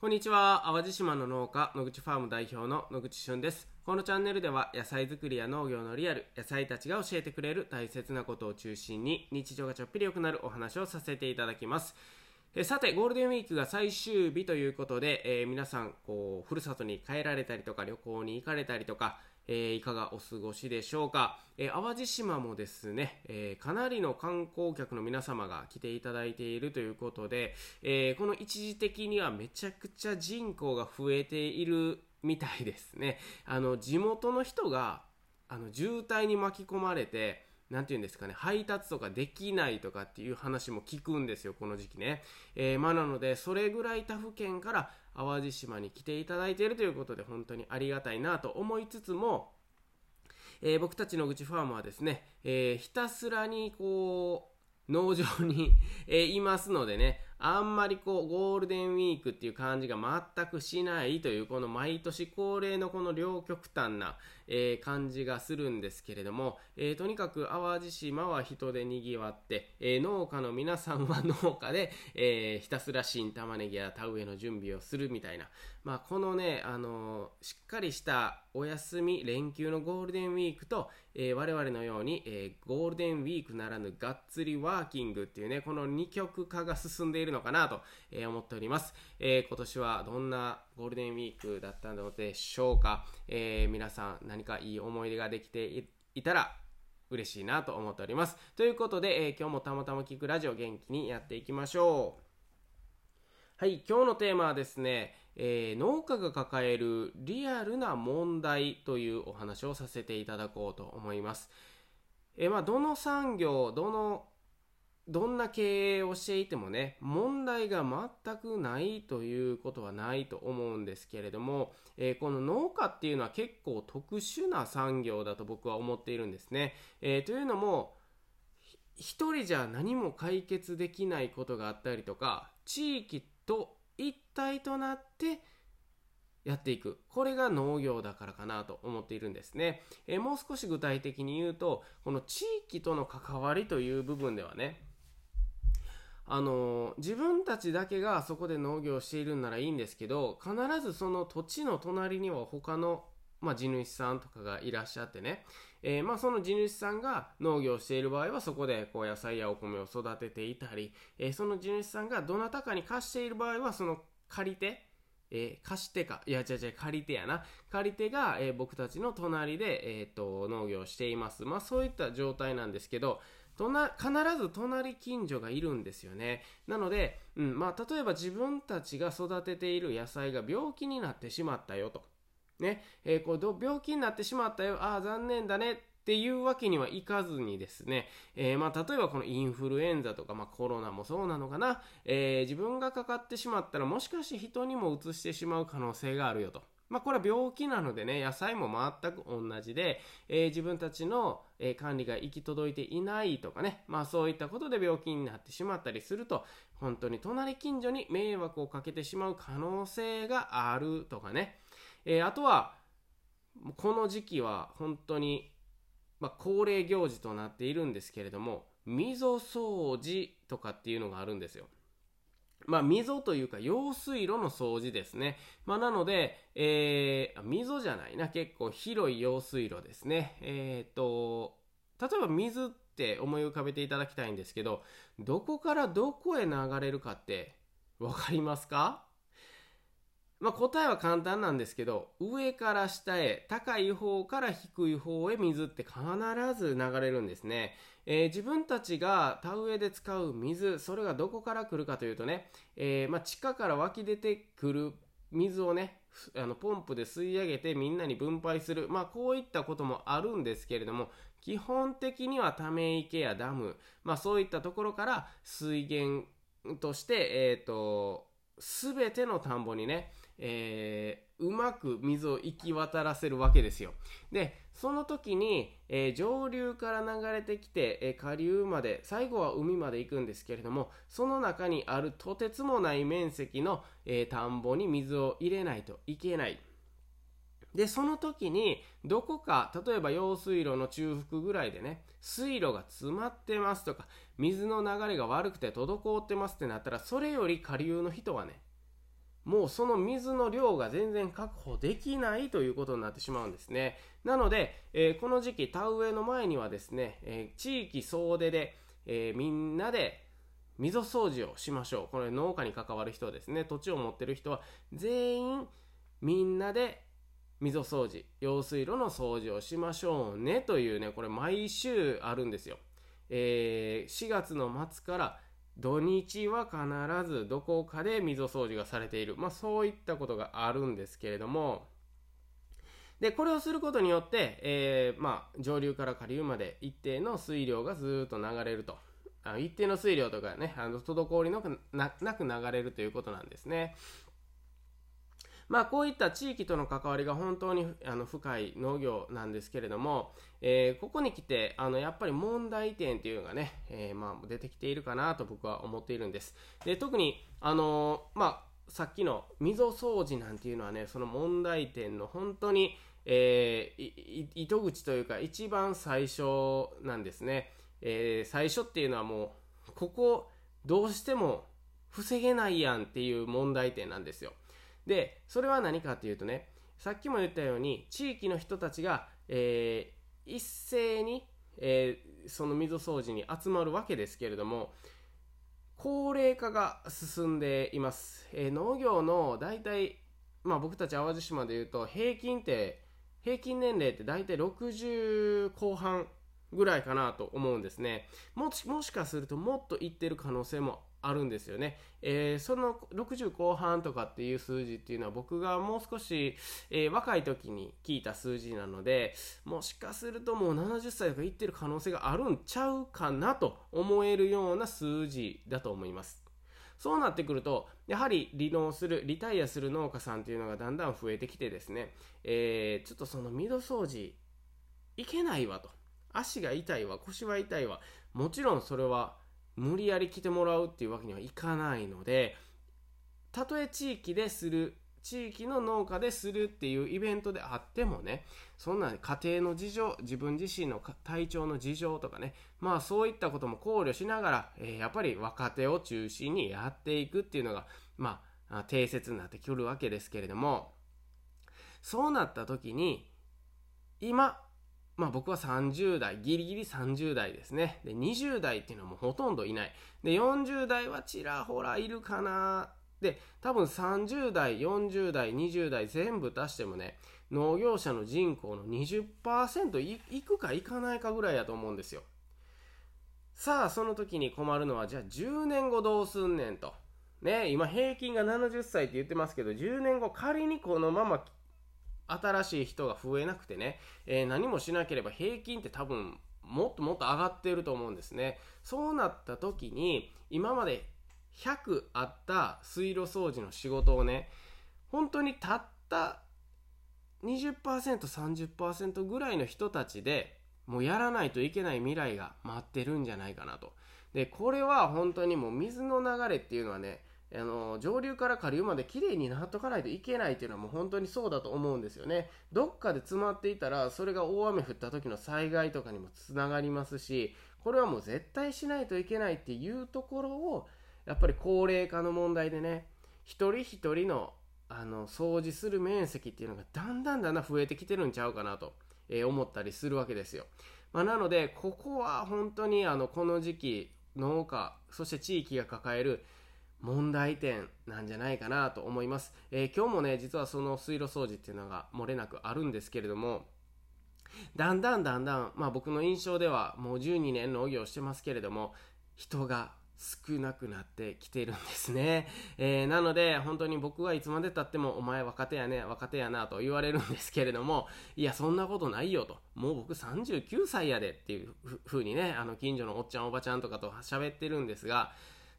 こんにちは。淡路島の農家野口ファーム代表の野口俊です。このチャンネルでは野菜作りや農業のリアル、野菜たちが教えてくれる大切なことを中心に日常がちょっぴり良くなるお話をさせていただきます。さて、ゴールデンウィークが最終日ということで、皆さんふるさとに帰られたりとか旅行に行かれたりとか、いかがお過ごしでしょうか。淡路島もですね、かなりの観光客の皆様が来ていただいているということで、この一時的にはめちゃくちゃ人口が増えているみたいですね。地元の人が渋滞に巻き込まれて、なんていうんですかね、配達とかできないとかっていう話も聞くんですよ、この時期ね。なので、それぐらい他府県から淡路島に来ていただいているということで、本当にありがたいなと思いつつも、僕たち野口ファームはですね、ひたすらに農場にいますのでね、あんまりゴールデンウィークっていう感じが全くしないという、この毎年恒例のこの両極端な感じがするんですけれども、とにかく淡路島は人でにぎわって、農家の皆さんは農家で、ひたすら新玉ねぎや田植えの準備をするみたいな、このね、しっかりしたお休み連休のゴールデンウィークと、我々のように、ゴールデンウィークならぬがっつりワーキングっていうね、この二極化が進んでいるのかなと思っております。今年はどんなゴールデンウィークだったのでしょうか。皆さん何かいい思い出ができていたら嬉しいなと思っております。ということで、今日もたまたま聞くラジオ、元気にやっていきましょう。はい、今日のテーマはですね、農家が抱えるリアルな問題というお話をさせていただこうと思います。どの産業、どんな経営をしていてもね、問題が全くないということはないと思うんですけれども、この農家っていうのは結構特殊な産業だと僕は思っているんですね。というのも、一人じゃ何も解決できないことがあったりとか、地域と一体となってやっていく、これが農業だからかなと思っているんですね。もう少し具体的に言うと、この地域との関わりという部分ではね、自分たちだけがそこで農業をしているんならいいんですけど、必ずその土地の隣には他の、地主さんとかがいらっしゃってね、その地主さんが農業をしている場合はそこで野菜やお米を育てていたり、その地主さんがどなたかに貸している場合は、その借り手、借り手が、僕たちの隣で、農業をしています。そういった状態なんですけど、必ず隣近所がいるんですよね。なので、例えば自分たちが育てている野菜が病気になってしまったよと、ね、病気になってしまったよ、ああ残念だねっていうわけにはいかずにですね、例えばこのインフルエンザとか、コロナもそうなのかな、自分がかかってしまったら、もしかして人にもうつしてしまう可能性があるよと。これは病気なのでね、野菜も全く同じで、自分たちの管理が行き届いていないとかね、そういったことで病気になってしまったりすると、本当に隣近所に迷惑をかけてしまう可能性があるとかね、あとはこの時期は本当に、恒例行事となっているんですけれども、溝掃除とかっていうのがあるんですよ。溝というか用水路の掃除ですね。なので、溝じゃないな、結構広い用水路ですね。例えば水って思い浮かべていただきたいんですけど、どこからどこへ流れるかって分かりますか？答えは簡単なんですけど、上から下へ、高い方から低い方へ水って必ず流れるんですね。自分たちが田植えで使う水、それがどこから来るかというとね、地下から湧き出てくる水をね、ポンプで吸い上げてみんなに分配する、こういったこともあるんですけれども、基本的にはため池やダム、そういったところから水源として、全ての田んぼにね、うまく水を行き渡らせるわけですよ。で、その時に、上流から流れてきて、下流まで、最後は海まで行くんですけれども、その中にあるとてつもない面積の、田んぼに水を入れないといけない。で、その時にどこか、例えば用水路の中腹ぐらいでね、水路が詰まってますとか、水の流れが悪くて滞ってますってなったら、それより下流の人はね、もうその水の量が全然確保できないということになってしまうんですね。なので、この時期田植えの前にはですね、地域総出で、みんなで溝掃除をしましょう。これ農家に関わる人ですね、土地を持ってる人は全員みんなで溝掃除、用水路の掃除をしましょうねというね、これ毎週あるんですよ。4月の末から土日は必ずどこかで溝掃除がされている、そういったことがあるんですけれども、でこれをすることによって、上流から下流まで一定の水量がずっと流れると、一定の水量とかね、滞りのなく流れるということなんですね。こういった地域との関わりが本当に深い農業なんですけれども、ここに来てやっぱり問題点というのがね、出てきているかなと僕は思っているんです。で特にさっきの溝掃除なんていうのはね、その問題点の本当に、糸口というか一番最初なんですね。最初っていうのはもうここどうしても防げないやんっていう問題点なんですよ。でそれは何かというとね、さっきも言ったように地域の人たちが、一斉に、その溝掃除に集まるわけですけれども、高齢化が進んでいます。農業の大体、僕たち淡路島でいうと平均年齢って大体60後半ぐらいかなと思うんですね。もしかするともっといってる可能性もあるんですよね。その60後半とかっていう数字っていうのは僕がもう少し、若い時に聞いた数字なので、もしかするともう70歳とかいってる可能性があるんちゃうかなと思えるような数字だと思います。そうなってくるとやはりリタイアする農家さんっていうのがだんだん増えてきてですね、ちょっとその溝掃除いけないわと、足が痛いわ、腰は痛いわ、もちろんそれは無理やり来てもらうっていうわけにはいかないので、たとえ地域の農家でするっていうイベントであってもね、そんな家庭の事情、自分自身の体調の事情とかね、そういったことも考慮しながら、やっぱり若手を中心にやっていくっていうのが定説になってくるわけですけれども、そうなった時に今僕は30代、ギリギリ30代ですね。で、20代っていうのはもうほとんどいない。で、40代はちらほらいるかな。で、多分30代、40代、20代全部足してもね、農業者の人口の 20% いくかいかないかぐらいやと思うんですよ。さあ、その時に困るのは、じゃあ10年後どうすんねんと。ね、今平均が70歳って言ってますけど、10年後仮にこのまま新しい人が増えなくてね、何もしなければ平均って多分もっともっと上がっていると思うんですね。そうなった時に今まで100あった水路掃除の仕事をね、本当にたった20%、30% ぐらいの人たちでもうやらないといけない未来が待ってるんじゃないかなと。で、これは本当にもう水の流れっていうのはね、上流から下流まできれいになっとかないといけないというのはもう本当にそうだと思うんですよね。どっかで詰まっていたらそれが大雨降った時の災害とかにもつながりますし、これはもう絶対しないといけないっていうところを、やっぱり高齢化の問題でね、一人一人の、掃除する面積っていうのがだんだん増えてきてるんちゃうかなと、思ったりするわけですよ。なのでここは本当にこの時期農家そして地域が抱える問題点なんじゃないかなと思います。今日もね、実はその水路掃除っていうのが漏れなくあるんですけれども、だんだん僕の印象ではもう12年農業してますけれども、人が少なくなってきてるんですね。なので本当に僕はいつまでたってもお前若手やね、若手やなと言われるんですけれども、いやそんなことないよと、もう僕39歳やでっていうふうにね、近所のおっちゃんおばちゃんとかと喋ってるんですが、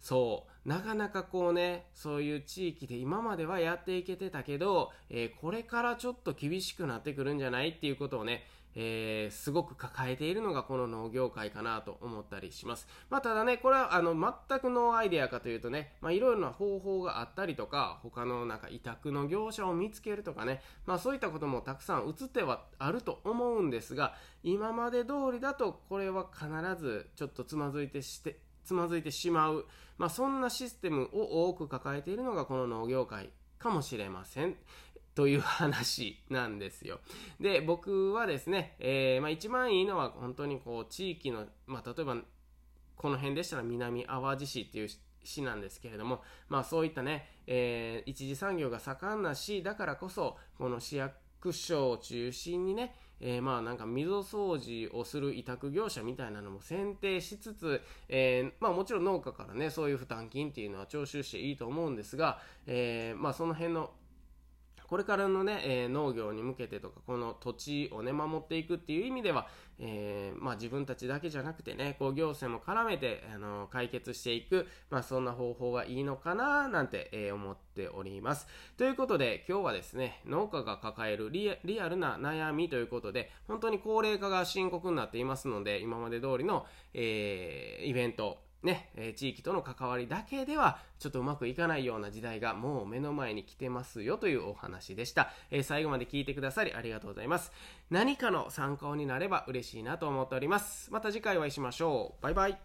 そうなかなかこうね、そういう地域で今まではやっていけてたけど、これからちょっと厳しくなってくるんじゃないっていうことをね、すごく抱えているのがこの農業界かなと思ったりします。ただね、これは全くノーアイデアかというとね、いろいろな方法があったりとか、他の委託の業者を見つけるとかね、そういったこともたくさん映ってはあると思うんですが、今まで通りだとこれは必ずちょっとつまずいてしまう、そんなシステムを多く抱えているのがこの農業界かもしれませんという話なんですよ。で、僕はですね、一番いいのは本当にこう地域の、例えばこの辺でしたら南あわじ市っていう市なんですけれども、そういったね、一次産業が盛んな市だからこそ、この市役所を中心にね、溝掃除をする委託業者みたいなのも選定しつつ、もちろん農家からね、そういう負担金っていうのは徴収していいと思うんですが、その辺のこれからのね、農業に向けてとか、この土地をね、守っていくっていう意味では、自分たちだけじゃなくてね、こう行政も絡めて、解決していく、そんな方法がいいのかな、なんて、思っております。ということで、今日はですね、農家が抱えるリアルな悩みということで、本当に高齢化が深刻になっていますので、今まで通りの、イベント、地域との関わりだけではちょっとうまくいかないような時代がもう目の前に来てますよというお話でした。最後まで聞いてくださりありがとうございます。何かの参考になれば嬉しいなと思っております。また次回お会いしましょう。バイバイ。